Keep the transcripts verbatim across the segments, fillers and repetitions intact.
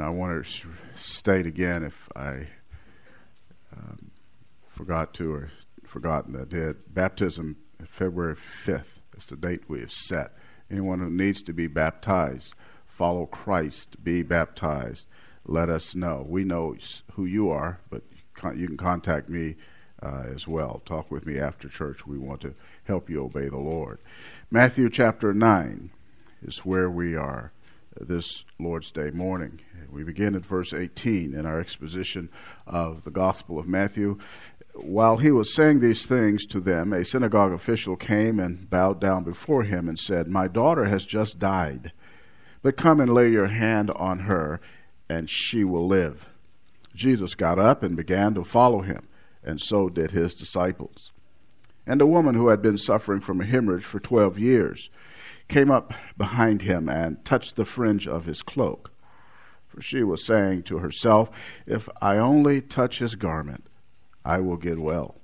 And I want to state again, if I um, forgot to or forgotten I did, baptism February fifth is the date we have set. Anyone who needs to be baptized, follow Christ, be baptized. Let us know. We know who you are, but you can contact me uh, as well. Talk with me after church. We want to help you obey the Lord. Matthew chapter nine is where we are this Lord's Day morning. We begin at verse eighteen in our exposition of the Gospel of Matthew. While he was saying these things to them, a synagogue official came and bowed down before him and said, "My daughter has just died, but come and lay your hand on her, and she will live." Jesus got up and began to follow him, and so did his disciples. And a woman who had been suffering from a hemorrhage for twelve years came up behind him and touched the fringe of his cloak. For she was saying to herself, "If I only touch his garment, I will get well."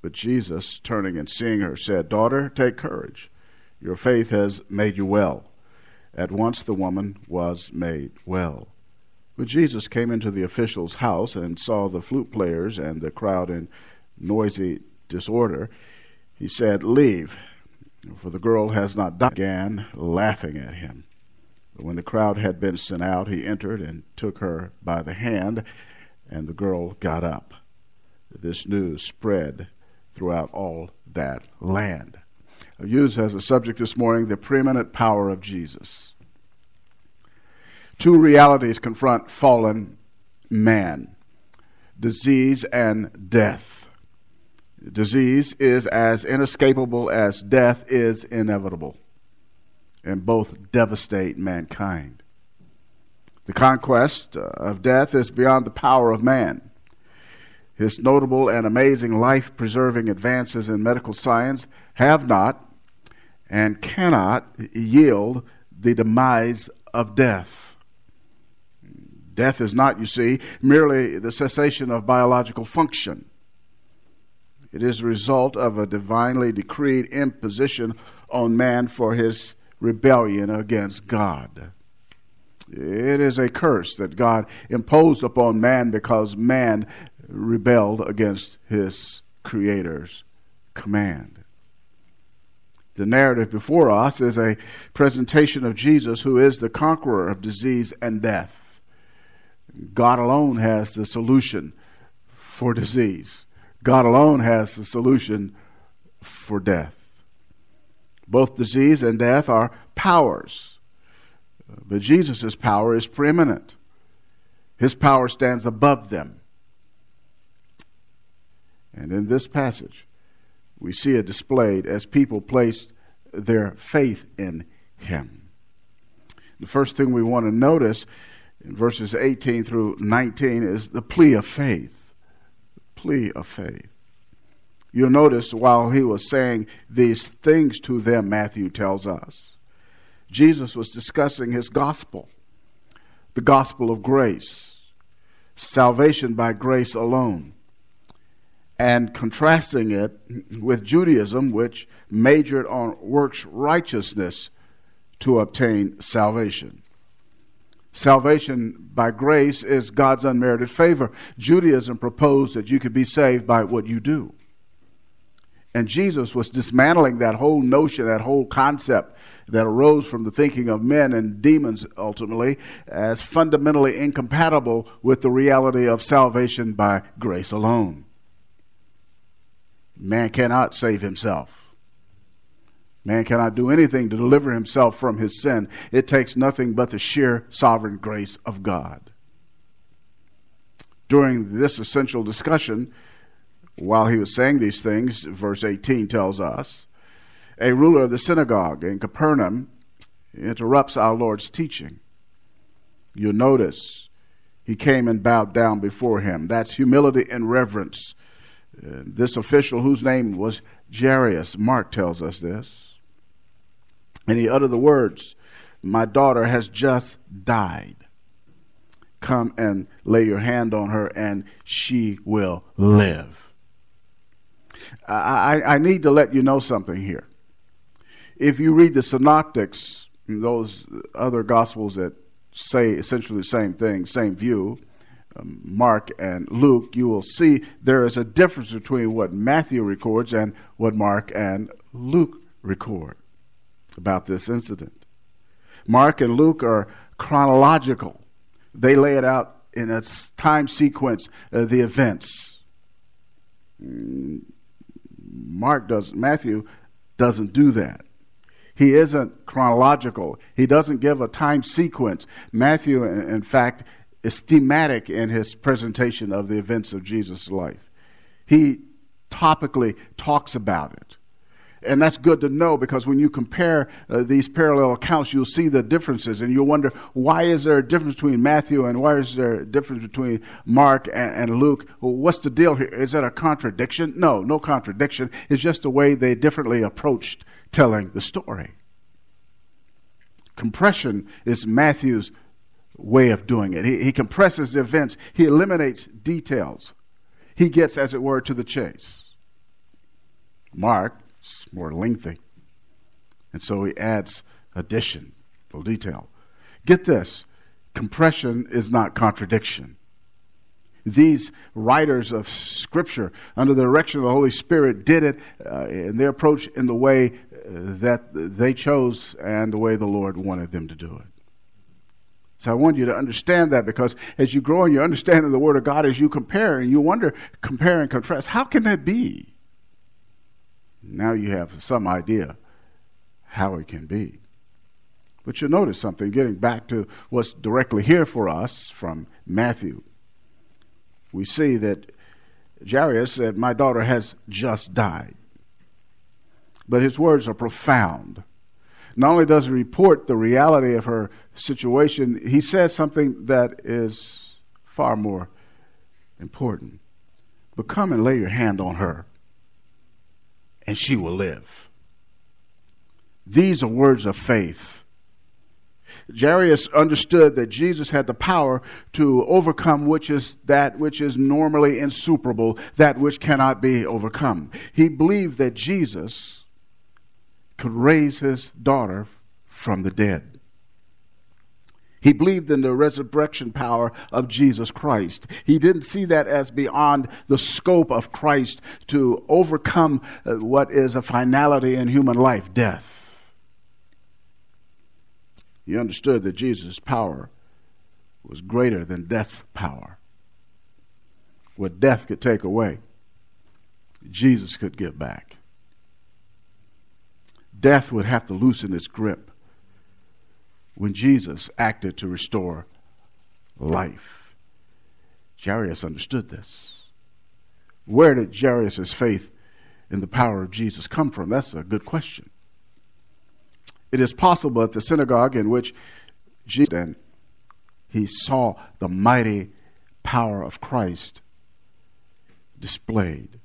But Jesus, turning and seeing her, said, "Daughter, take courage. Your faith has made you well." At once the woman was made well. When Jesus came into the official's house and saw the flute players and the crowd in noisy disorder, he said, "Leave, for the girl has not died," began laughing at him. But when the crowd had been sent out, he entered and took her by the hand, and the girl got up. This news spread throughout all that land. I've used as a subject this morning the preeminent power of Jesus. Two realities confront fallen man: disease and death. Disease is as inescapable as death is inevitable, and both devastate mankind. The conquest of death is beyond the power of man. His notable and amazing life-preserving advances in medical science have not and cannot yield the demise of death. Death is not, you see, merely the cessation of biological function. It is the result of a divinely decreed imposition on man for his rebellion against God. It is a curse that God imposed upon man because man rebelled against his Creator's command. The narrative before us is a presentation of Jesus, who is the conqueror of disease and death. God alone has the solution for disease. God alone has the solution for death. Both disease and death are powers, but Jesus' power is preeminent. His power stands above them. And in this passage, we see it displayed as people placed their faith in him. The first thing we want to notice in verses eighteen through nineteen is the plea of faith. The plea of faith. You'll notice while he was saying these things to them, Matthew tells us, Jesus was discussing his gospel, the gospel of grace, salvation by grace alone, and contrasting it with Judaism, which majored on works righteousness to obtain salvation. Salvation by grace is God's unmerited favor. Judaism proposed that you could be saved by what you do. And Jesus was dismantling that whole notion, that whole concept that arose from the thinking of men and demons ultimately as fundamentally incompatible with the reality of salvation by grace alone. Man cannot save himself. Man cannot do anything to deliver himself from his sin. It takes nothing but the sheer sovereign grace of God. During this essential discussion, while he was saying these things, verse eighteen tells us, a ruler of the synagogue in Capernaum interrupts our Lord's teaching. You'll notice he came and bowed down before him. That's humility and reverence. Uh, this official, whose name was Jairus, Mark tells us this, and he uttered the words, "My daughter has just died. Come and lay your hand on her, and she will live." I, I, I need to let you know something here. If you read the synoptics, those other gospels that say essentially the same thing, same view, um, Mark and Luke, you will see there is a difference between what Matthew records and what Mark and Luke record about this incident. Mark and Luke are chronological. They lay it out in a time sequence, uh, the events. Mark doesn't, Matthew doesn't do that. He isn't chronological. He doesn't give a time sequence. Matthew, in fact, is thematic in his presentation of the events of Jesus' life. He topically talks about it. And that's good to know, because when you compare uh, these parallel accounts, you'll see the differences, and you'll wonder, why is there a difference between Matthew and why is there a difference between Mark and, and Luke? Well, what's the deal here? Is that a contradiction? No, no contradiction. It's just the way they differently approached telling the story. Compression is Matthew's way of doing it. He, he compresses the events. He eliminates details. He gets, as it were, to the chase. Mark, it's more lengthy. And so he adds addition, little detail. Get this, compression is not contradiction. These writers of Scripture, under the direction of the Holy Spirit, did it uh, in their approach in the way that they chose and the way the Lord wanted them to do it. So I want you to understand that, because as you grow in your understanding of the Word of God, as you compare and you wonder, compare and contrast, how can that be? Now you have some idea how it can be. But you'll notice something, getting back to what's directly here for us from Matthew. We see that Jairus said, "My daughter has just died." But his words are profound. Not only does he report the reality of her situation, he says something that is far more important. "But come and lay your hand on her, and she will live." These are words of faith. Jairus understood that Jesus had the power to overcome which is that which is normally insuperable, that which cannot be overcome. He believed that Jesus could raise his daughter from the dead. He believed in the resurrection power of Jesus Christ. He didn't see that as beyond the scope of Christ to overcome what is a finality in human life, death. He understood that Jesus' power was greater than death's power. What death could take away, Jesus could give back. Death would have to loosen its grip when Jesus acted to restore life. Jairus understood this. Where did Jairus' faith in the power of Jesus come from? That's a good question. It is possible that the synagogue in which Jesus and he saw the mighty power of Christ displayed.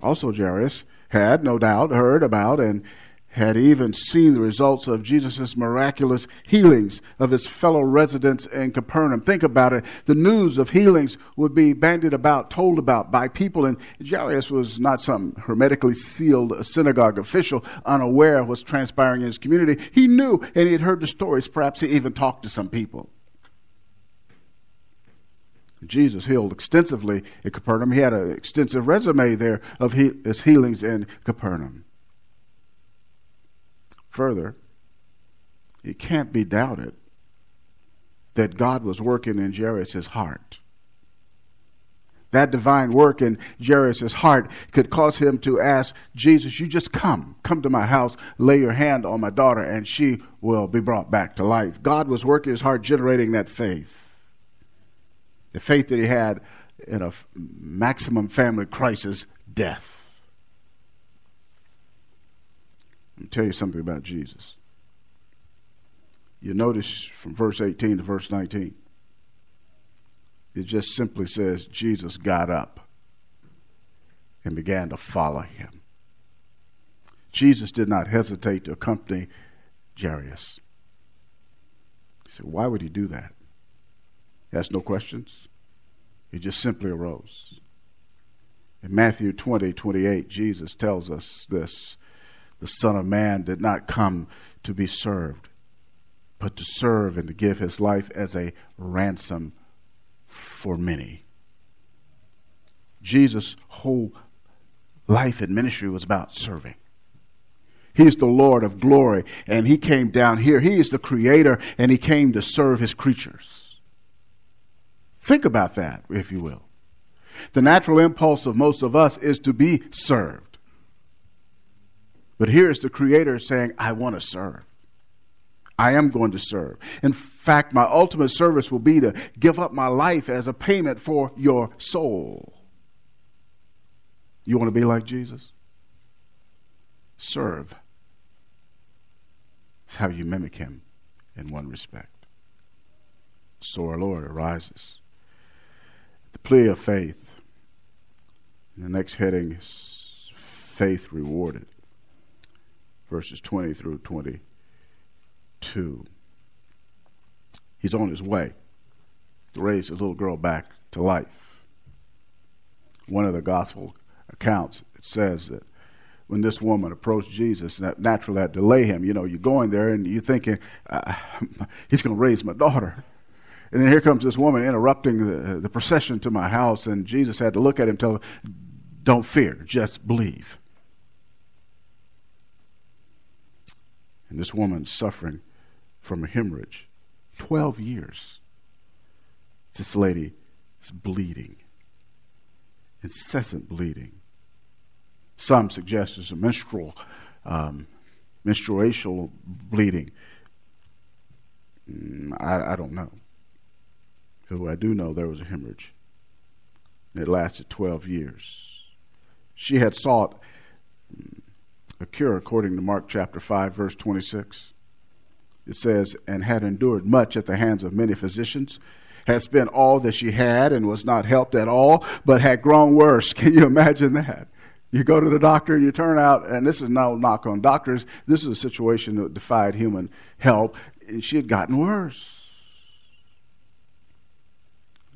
Also, Jairus had no doubt heard about and had even seen the results of Jesus' miraculous healings of his fellow residents in Capernaum. Think about it. The news of healings would be bandied about, told about by people, and Jairus was not some hermetically sealed synagogue official unaware of what's transpiring in his community. He knew, and he had heard the stories. Perhaps he even talked to some people. Jesus healed extensively in Capernaum. He had an extensive resume there of his healings in Capernaum. Further, it can't be doubted that God was working in Jairus' heart. That divine work in Jairus' heart could cause him to ask, "Jesus, you just come. Come to my house, lay your hand on my daughter, and she will be brought back to life." God was working his heart, generating that faith. The faith that he had in a maximum family crisis, death. Let me tell you something about Jesus. You notice from verse eighteen to verse nineteen, it just simply says, Jesus got up and began to follow him. Jesus did not hesitate to accompany Jairus. He said, why would he do that? He asked no questions. He just simply arose. In Matthew twenty twenty-eight, Jesus tells us this. The Son of Man did not come to be served, but to serve and to give his life as a ransom for many. Jesus' whole life and ministry was about serving. He is the Lord of glory, and he came down here. He is the creator, and he came to serve his creatures. Think about that, if you will. The natural impulse of most of us is to be served. But here is the creator saying, I want to serve. I am going to serve. In fact, my ultimate service will be to give up my life as a payment for your soul. You want to be like Jesus? Serve. It's how you mimic him in one respect. So our Lord arises. The plea of faith. And the next heading is faith rewarded. Verses twenty through twenty-two. He's on his way to raise his little girl back to life. One of the gospel accounts, it says that when this woman approached Jesus, that naturally had to delay him. You know, you're going there and you're thinking, uh, he's going to raise my daughter. And then here comes this woman interrupting the, the procession to my house, and Jesus had to look at him and tell him, don't fear, just believe. And this woman suffering from a hemorrhage, twelve years. This lady is bleeding, incessant bleeding. Some suggest it's a menstrual, um, menstruational bleeding. Mm, I, I don't know. Who I do know, there was a hemorrhage. It lasted twelve years. She had sought a cure according to Mark chapter five, verse twenty-six. It says, and had endured much at the hands of many physicians, had spent all that she had and was not helped at all, but had grown worse. Can you imagine that? You go to the doctor and you turn out, and this is no knock on doctors, this is a situation that defied human help, and she had gotten worse.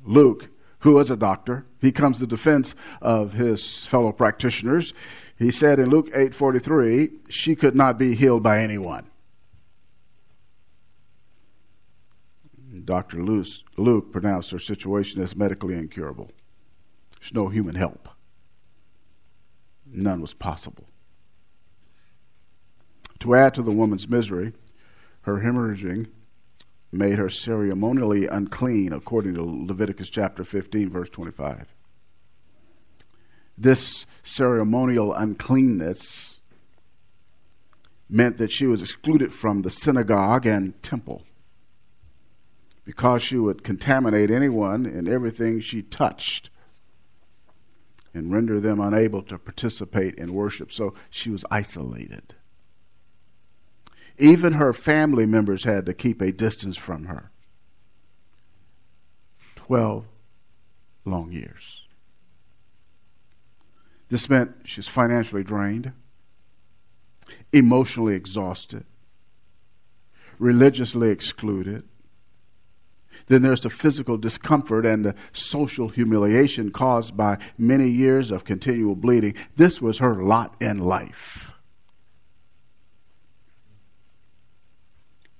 Luke, who was a doctor, he comes to the defense of his fellow practitioners. He said in Luke eight forty-three, she could not be healed by anyone. Doctor Luke pronounced her situation as medically incurable. There's no human help. None was possible. To add to the woman's misery, her hemorrhaging made her ceremonially unclean, according to Leviticus chapter fifteen, verse twenty-five. This ceremonial uncleanness meant that she was excluded from the synagogue and temple because she would contaminate anyone and everything she touched and render them unable to participate in worship. So she was isolated. Even her family members had to keep a distance from her. Twelve long years. This meant she's financially drained, emotionally exhausted, religiously excluded. Then there's the physical discomfort and the social humiliation caused by many years of continual bleeding. This was her lot in life.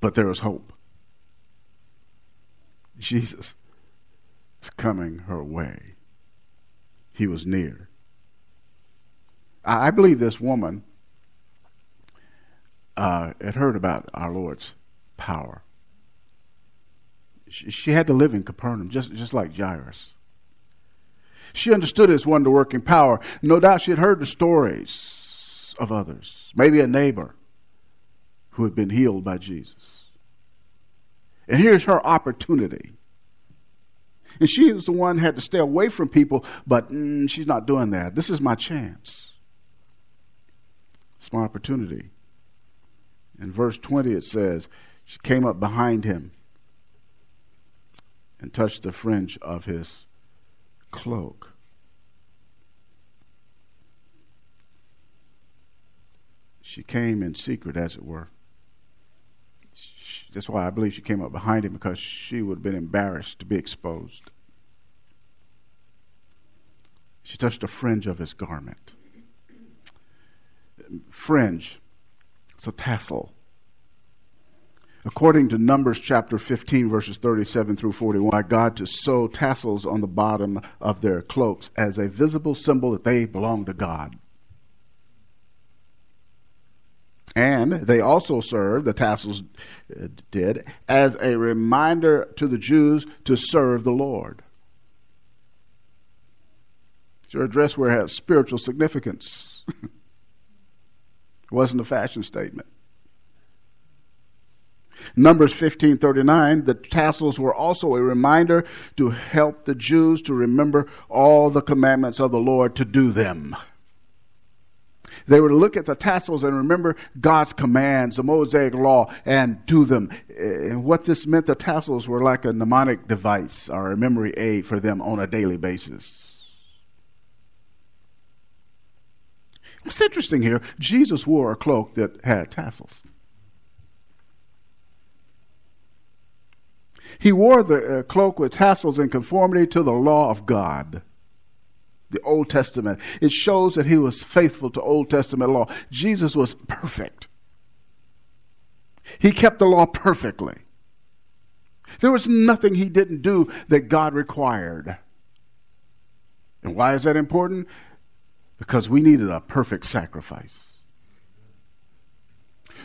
But there is hope. Jesus is coming her way. He was near. I believe this woman uh, had heard about our Lord's power. She, she had to live in Capernaum, just, just like Jairus. She understood his wonder-working power. No doubt she had heard the stories of others, maybe a neighbor who had been healed by Jesus. And here's her opportunity. And she was the one who had to stay away from people, but mm, she's not doing that. This is my chance. It's my opportunity. In verse twenty it says, she came up behind him and touched the fringe of his cloak. She came in secret, as it were. That's why I believe she came up behind him, because she would have been embarrassed to be exposed. She touched the fringe of his garment. Fringe, it's a tassel. According to Numbers chapter fifteen, verses thirty-seven through forty-one, by God to sew tassels on the bottom of their cloaks as a visible symbol that they belong to God. And they also served, the tassels did, as a reminder to the Jews to serve the Lord. Your dress wear has spiritual significance. It wasn't a fashion statement. Numbers fifteen thirty-nine, the tassels were also a reminder to help the Jews to remember all the commandments of the Lord, to do them. They were to look at the tassels and remember God's commands, the Mosaic law, and do them. And what this meant, the tassels were like a mnemonic device or a memory aid for them on a daily basis. What's interesting here, Jesus wore a cloak that had tassels. He wore the uh, cloak with tassels in conformity to the law of God, the Old Testament. It shows that he was faithful to Old Testament law. Jesus was perfect. He kept the law perfectly. There was nothing he didn't do that God required. And why is that important? Because we needed a perfect sacrifice.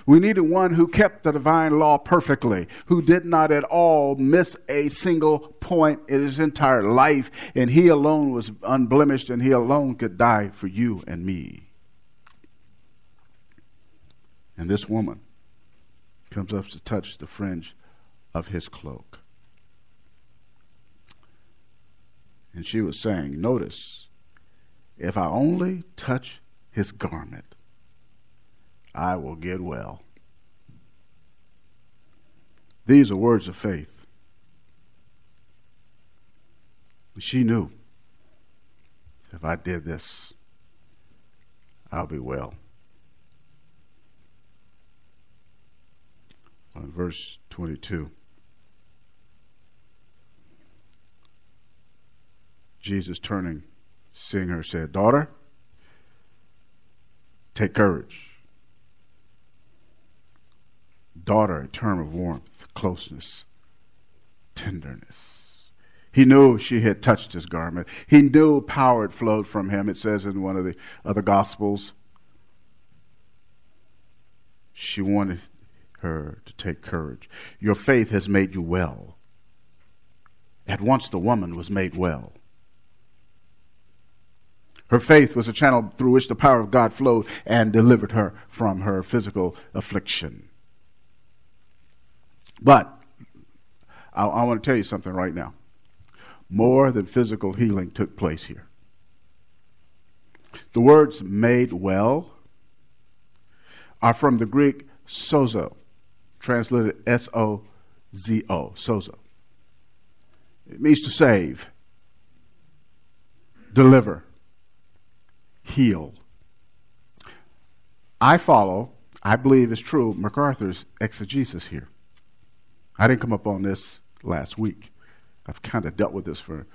We needed one who kept the divine law perfectly, who did not at all miss a single point in his entire life, and he alone was unblemished, and he alone could die for you and me. And this woman comes up to touch the fringe of his cloak. And she was saying, notice, if I only touch his garment, I will get well. These are words of faith. She knew, if I did this, I'll be well. On verse twenty-two, Jesus, turning, seeing her, said, Daughter, take courage. Daughter, a term of warmth, closeness, tenderness. He knew she had touched his garment. He knew power had flowed from him. It says in one of the other Gospels, she wanted her to take courage. Your faith has made you well. At once the woman was made well. Her faith was a channel through which the power of God flowed and delivered her from her physical affliction. But I, I want to tell you something right now. More than physical healing took place here. The words made well are from the Greek sozo, translated S O Z O, sozo. It means to save, deliver, heal. I follow, I believe is true, MacArthur's exegesis here. I didn't come up on this last week. I've kind of dealt with this for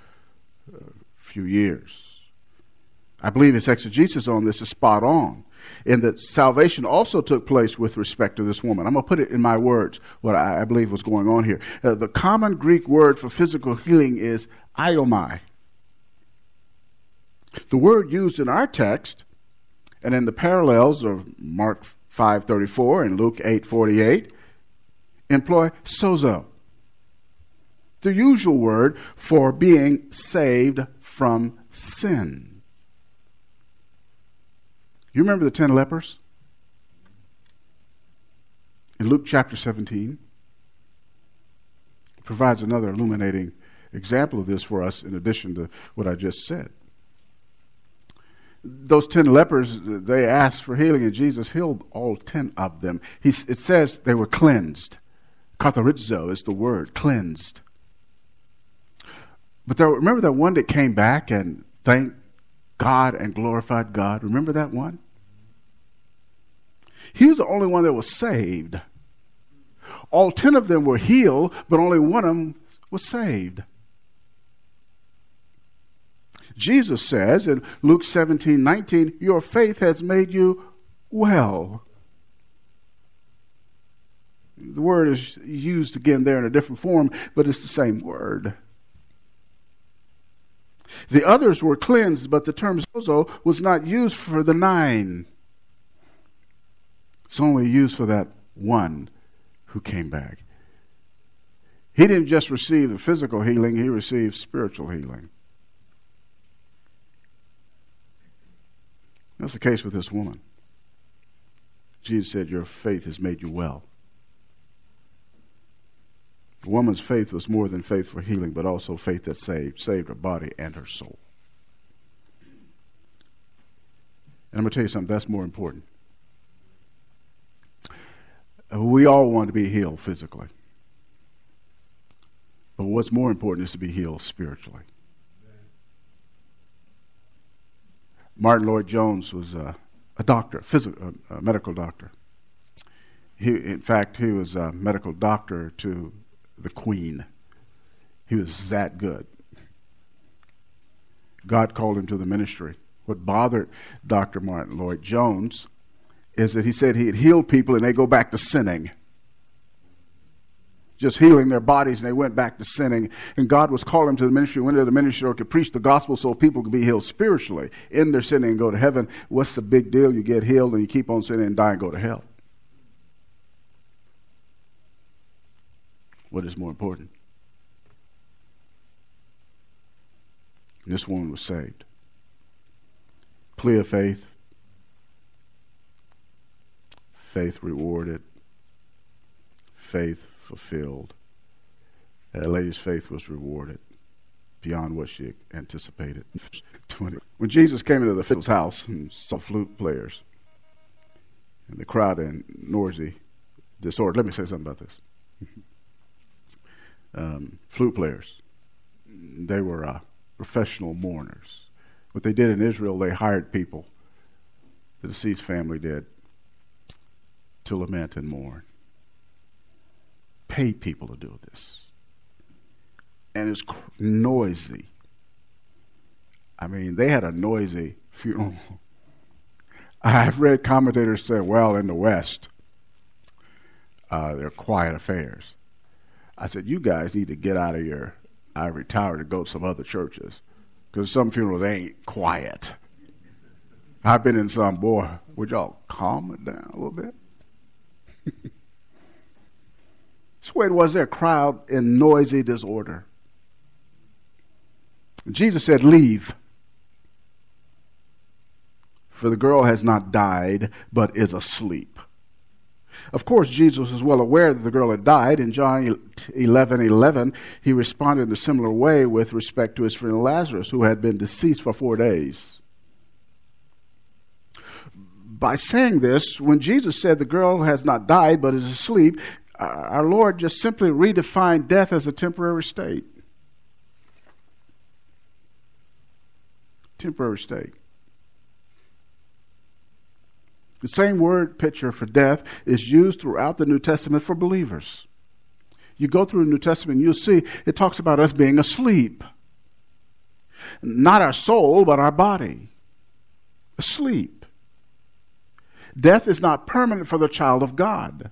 a few years. I believe his exegesis on this is spot on, in that salvation also took place with respect to this woman. I'm going to put it in my words, what I believe was going on here. Uh, the common Greek word for physical healing is iomai. The word used in our text and in the parallels of Mark five thirty-four and Luke eight forty-eight employ sozo, the usual word for being saved from sin. You remember the ten lepers in Luke chapter seventeen? It provides another illuminating example of this for us in addition to what I just said. Those ten lepers, they asked for healing, and Jesus healed all ten of them. He, it says they were cleansed. Katharizo is the word, cleansed. But there, remember that one that came back and thanked God and glorified God? Remember that one? He was the only one that was saved. All ten of them were healed, but only one of them was saved. Jesus says in Luke seventeen nineteen, your faith has made you well. The word is used again there in a different form, but it's the same word. The others were cleansed, but the term sozo was not used for the nine. It's only used for that one who came back. He didn't just receive the physical healing, he received spiritual healing. That's the case with this woman. Jesus said, your faith has made you well. The woman's faith was more than faith for healing, but also faith that saved, saved her body and her soul. And I'm going to tell you something, that's more important. We all want to be healed physically. But what's more important is to be healed spiritually. Martin Lloyd-Jones was a, a doctor, physical, a medical doctor. He, in fact, he was a medical doctor to the Queen. He was that good. God called him to the ministry. What bothered Doctor Martin Lloyd-Jones is that he said he had healed people and they go back to sinning. Just healing their bodies, and they went back to sinning. And God was calling them to the ministry, went into the ministry, or could preach the gospel so people could be healed spiritually in their sinning and go to heaven. What's the big deal? You get healed and you keep on sinning and die and go to hell. What is more important? And this woman was saved. Plea of faith. Faith rewarded. Faith fulfilled. That lady's faith was rewarded beyond what she anticipated. When Jesus came into the fiddle's house and saw flute players and the crowd in noisy disorder, let me say something about this. um, flute players, they were uh, professional mourners. What they did in Israel, they hired people, the deceased family did, to lament and mourn. Paid people to do this, and it's cr- noisy. I mean, they had a noisy funeral. I've read commentators say, well, in the West uh, they're quiet affairs. I said, you guys need to get out of your ivory tower to go to some other churches, because some funerals ain't quiet. I've been in some. Boy, would y'all calm it down a little bit? That's the way it was there, crowd in noisy disorder. Jesus said, leave. For the girl has not died, but is asleep. Of course, Jesus was well aware that the girl had died. In John eleven eleven, he responded in a similar way with respect to his friend Lazarus, who had been deceased for four days. By saying this, when Jesus said the girl has not died, but is asleep, our Lord just simply redefined death as a temporary state. Temporary state. The same word picture for death is used throughout the New Testament for believers. You go through the New Testament, you'll see it talks about us being asleep. Not our soul, but our body. Asleep. Death is not permanent for the child of God,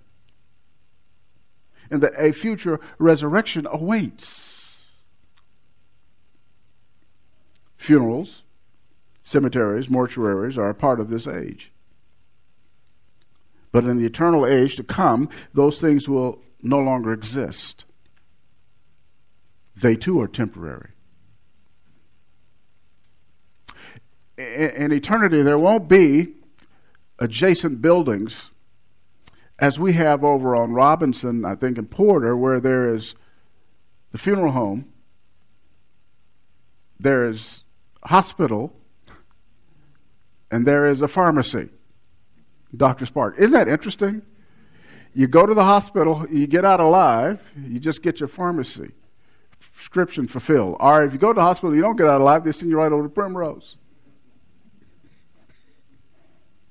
and that a future resurrection awaits. Funerals, cemeteries, mortuaries are a part of this age. But in the eternal age to come, those things will no longer exist. They too are temporary. In eternity, there won't be adjacent buildings as we have over on Robinson, I think, in Porter, where there is the funeral home, there is a hospital, and there is a pharmacy, Doctor's Park. Isn't that interesting? You go to the hospital, you get out alive, you just get your pharmacy prescription fulfilled. Or if you go to the hospital, you don't get out alive, they send you right over to Primrose.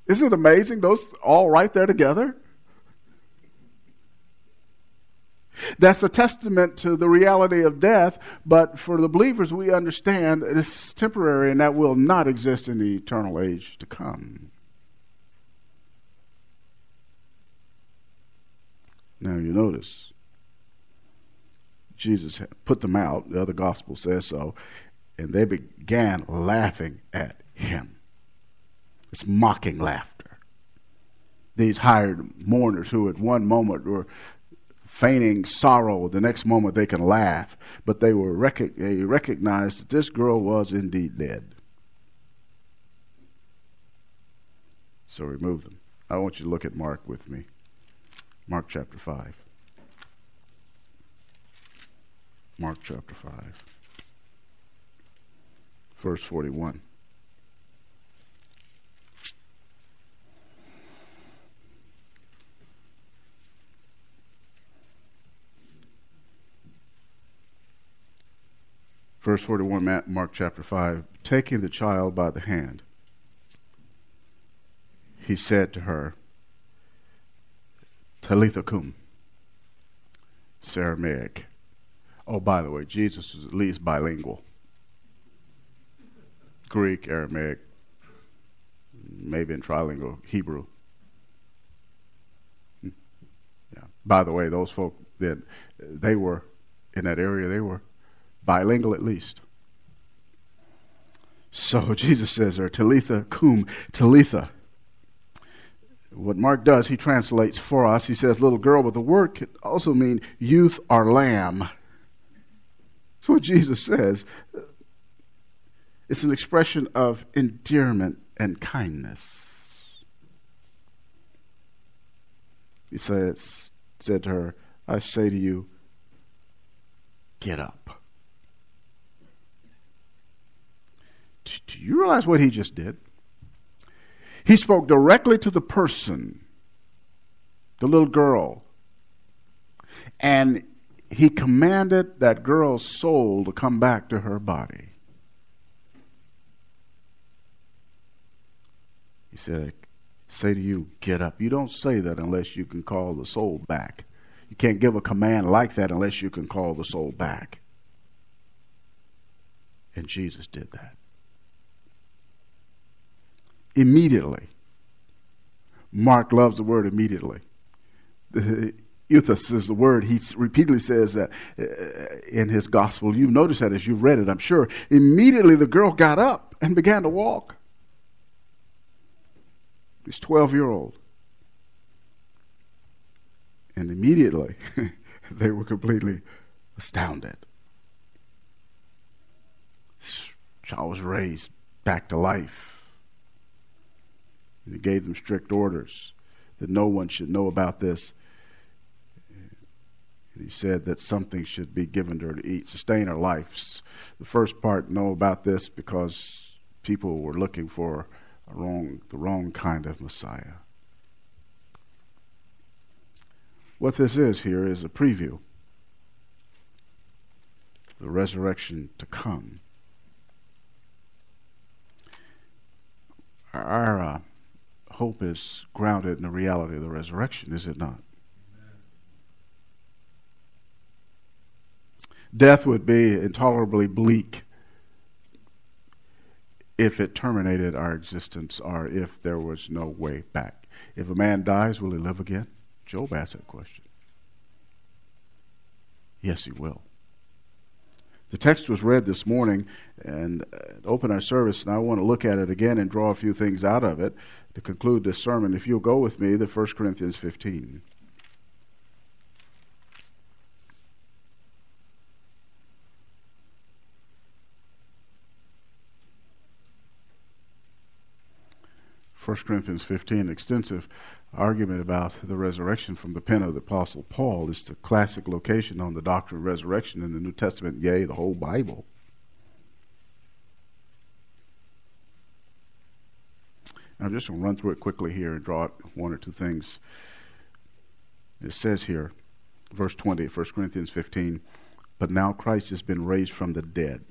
Isn't it amazing? Those all right there together? That's a testament to the reality of death, but for the believers, we understand that it's temporary and that will not exist in the eternal age to come. Now you notice, Jesus put them out, the other gospel says so, and they began laughing at him. It's mocking laughter. These hired mourners who at one moment were feigning sorrow, the next moment they can laugh, but they were rec- they recognized that this girl was indeed dead. So remove them. I want you to look at Mark with me. Mark chapter five. Mark chapter five. Verse forty-one. Verse forty-one, Mark chapter five. Taking the child by the hand, he said to her, Talitha kum, Aramaic. Oh, by the way, Jesus was at least bilingual. Greek, Aramaic, maybe in trilingual Hebrew. Yeah. By the way, those folk then, they were in that area, they were bilingual at least. So Jesus says there, Talitha kum, Talitha. What Mark does, he translates for us. He says little girl, but the word could also mean youth or lamb. That's what Jesus says. It's an expression of endearment and kindness. He says, said to her, I say to you, get up. Do you realize what he just did? He spoke directly to the person, the little girl, and he commanded that girl's soul to come back to her body. He said, say to you, get up. You don't say that unless you can call the soul back. You can't give a command like that unless you can call the soul back. And Jesus did that. Immediately. Mark loves the word immediately. Euthis is the word he repeatedly says that in his gospel. You've noticed that as you've read it, I'm sure. Immediately the girl got up and began to walk. This twelve-year-old. And immediately they were completely astounded. This child was raised back to life. And he gave them strict orders that no one should know about this. And he said that something should be given to her to eat, sustain her life. The first part, know about this, because people were looking for a wrong, the wrong kind of Messiah. What this is here is a preview. The resurrection to come. Our uh, hope is grounded in the reality of the resurrection, is it not? Amen. Death would be intolerably bleak if it terminated our existence or if there was no way back. If a man dies, will he live again? Job asked that question. Yes, he will. The text was read this morning and opened our service, and I want to look at it again and draw a few things out of it to conclude this sermon. If you'll go with me, the First Corinthians fifteen. First Corinthians fifteen, extensive argument about the resurrection from the pen of the Apostle Paul. It's the classic location on the doctrine of resurrection in the New Testament, yea, the whole Bible. I'm just going to run through it quickly here and draw out one or two things. It says here, verse twenty, First Corinthians fifteen, but now Christ has been raised from the dead,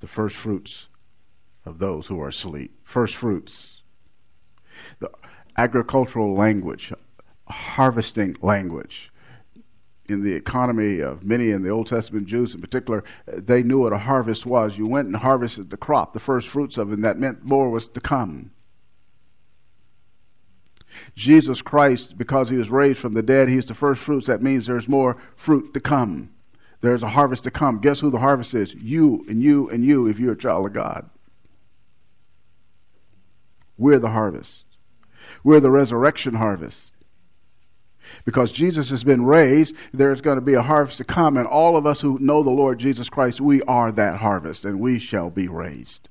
the first fruits of those who are asleep. First fruits. The agricultural language, harvesting language. In the economy of many in the Old Testament Jews in particular, they knew what a harvest was. You went and harvested the crop, the first fruits of it, and that meant more was to come. Jesus Christ, because he was raised from the dead, he's the first fruits. That means there's more fruit to come. There's a harvest to come. Guess who the harvest is? You and you and you, if you're a child of God. We're the harvest. We're the resurrection harvest. Because Jesus has been raised, there's going to be a harvest to come, and all of us who know the Lord Jesus Christ, we are that harvest, and we shall be raised.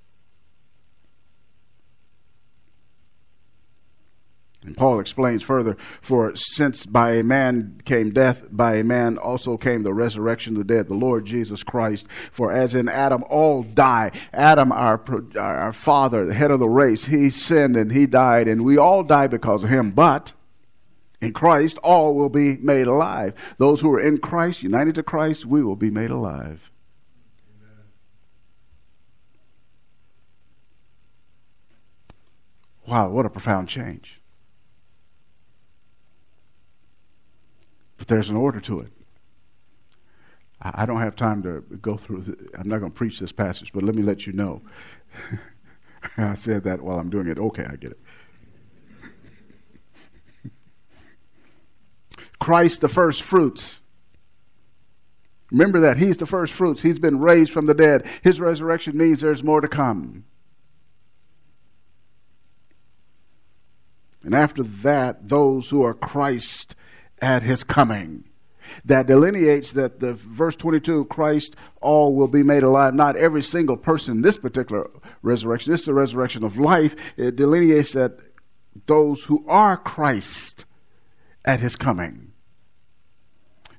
And Paul explains further, for since by a man came death, by a man also came the resurrection of the dead, the Lord Jesus Christ. For as in Adam all die, Adam, our, our father, the head of the race, he sinned and he died, and we all die because of him, but in Christ, all will be made alive. Those who are in Christ, united to Christ, we will be made alive. Amen. Wow, what a profound change. But there's an order to it. I don't have time to go through. The, I'm not going to preach this passage, but let me let you know. I said that while I'm doing it. Okay, I get it. Christ the first fruits. Remember that. He's the first fruits. He's been raised from the dead. His resurrection means there's more to come. And after that, those who are Christ at his coming. That delineates that the verse twenty-two, Christ, all will be made alive. Not every single person in this particular resurrection. This is the resurrection of life. It delineates that those who are Christ at his coming.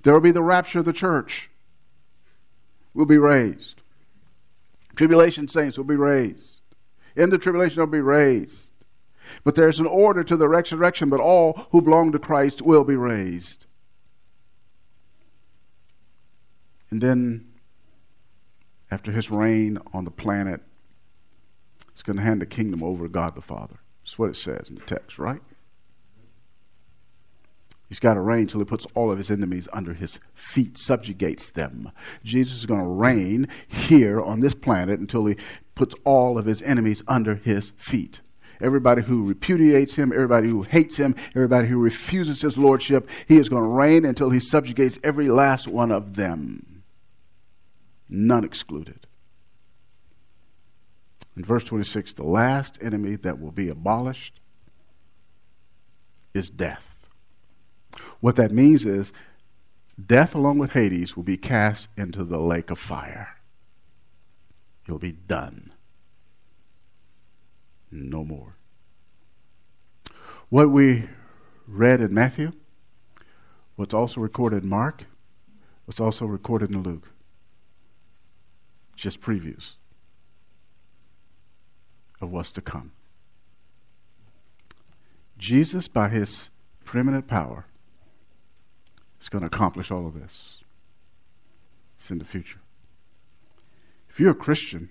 There will be the rapture of the church. We'll be raised. Tribulation saints will be raised. In the tribulation they'll be raised. But there's an order to the resurrection, but all who belong to Christ will be raised. And then, after his reign on the planet, he's going to hand the kingdom over to God the Father. That's what it says in the text, right? He's got to reign till he puts all of his enemies under his feet, subjugates them. Jesus is going to reign here on this planet until he puts all of his enemies under his feet. Everybody who repudiates him, everybody who hates him, everybody who refuses his lordship, he is going to reign until he subjugates every last one of them. None excluded. In verse twenty-six, the last enemy that will be abolished is death. What that means is death along with Hades will be cast into the lake of fire. You'll be done. No more. What we read in Matthew, what's also recorded in Mark, what's also recorded in Luke. Just previews of what's to come. Jesus, by his preeminent power, it's going to accomplish all of this. It's in the future. If you're a Christian,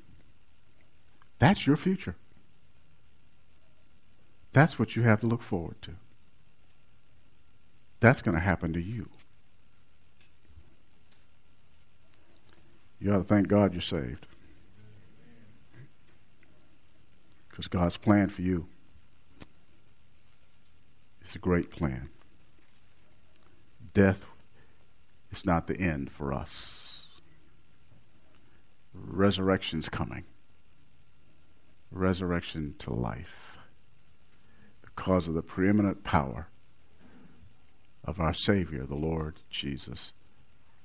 that's your future. That's what you have to look forward to. That's going to happen to you. You ought to thank God you're saved. Because God's plan for you is a great plan. Death is not the end for us. Resurrection's coming. Resurrection to life. Because of the preeminent power of our Savior, the Lord Jesus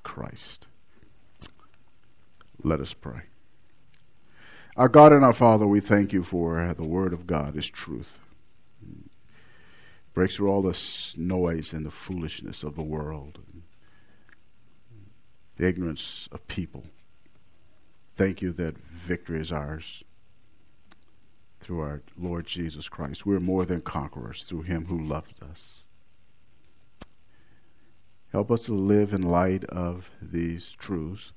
Christ. Let us pray. Our God and our Father, we thank you for the Word of God is truth. Breaks through all this noise and the foolishness of the world, and the ignorance of people. Thank you that victory is ours through our Lord Jesus Christ. We're more than conquerors through him who loved us. Help us to live in light of these truths.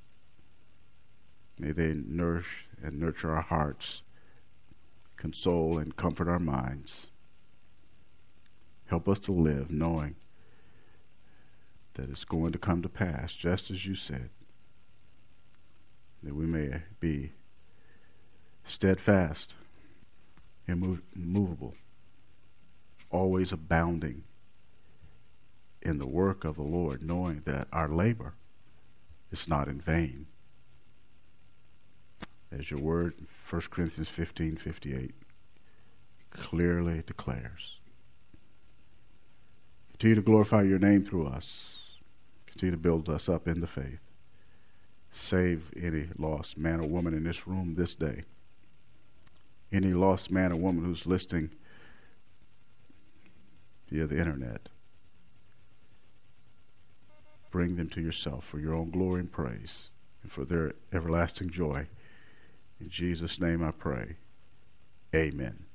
May they nourish and nurture our hearts, console and comfort our minds. Help us to live knowing that it's going to come to pass, just as you said, that we may be steadfast, immovable, always abounding in the work of the Lord, knowing that our labor is not in vain. As your word, First Corinthians fifteen fifty-eight, clearly declares. Continue to glorify your name through us. Continue to build us up in the faith. Save any lost man or woman in this room this day. Any lost man or woman who's listening via the internet. Bring them to yourself for your own glory and praise and for their everlasting joy. In Jesus' name I pray. Amen.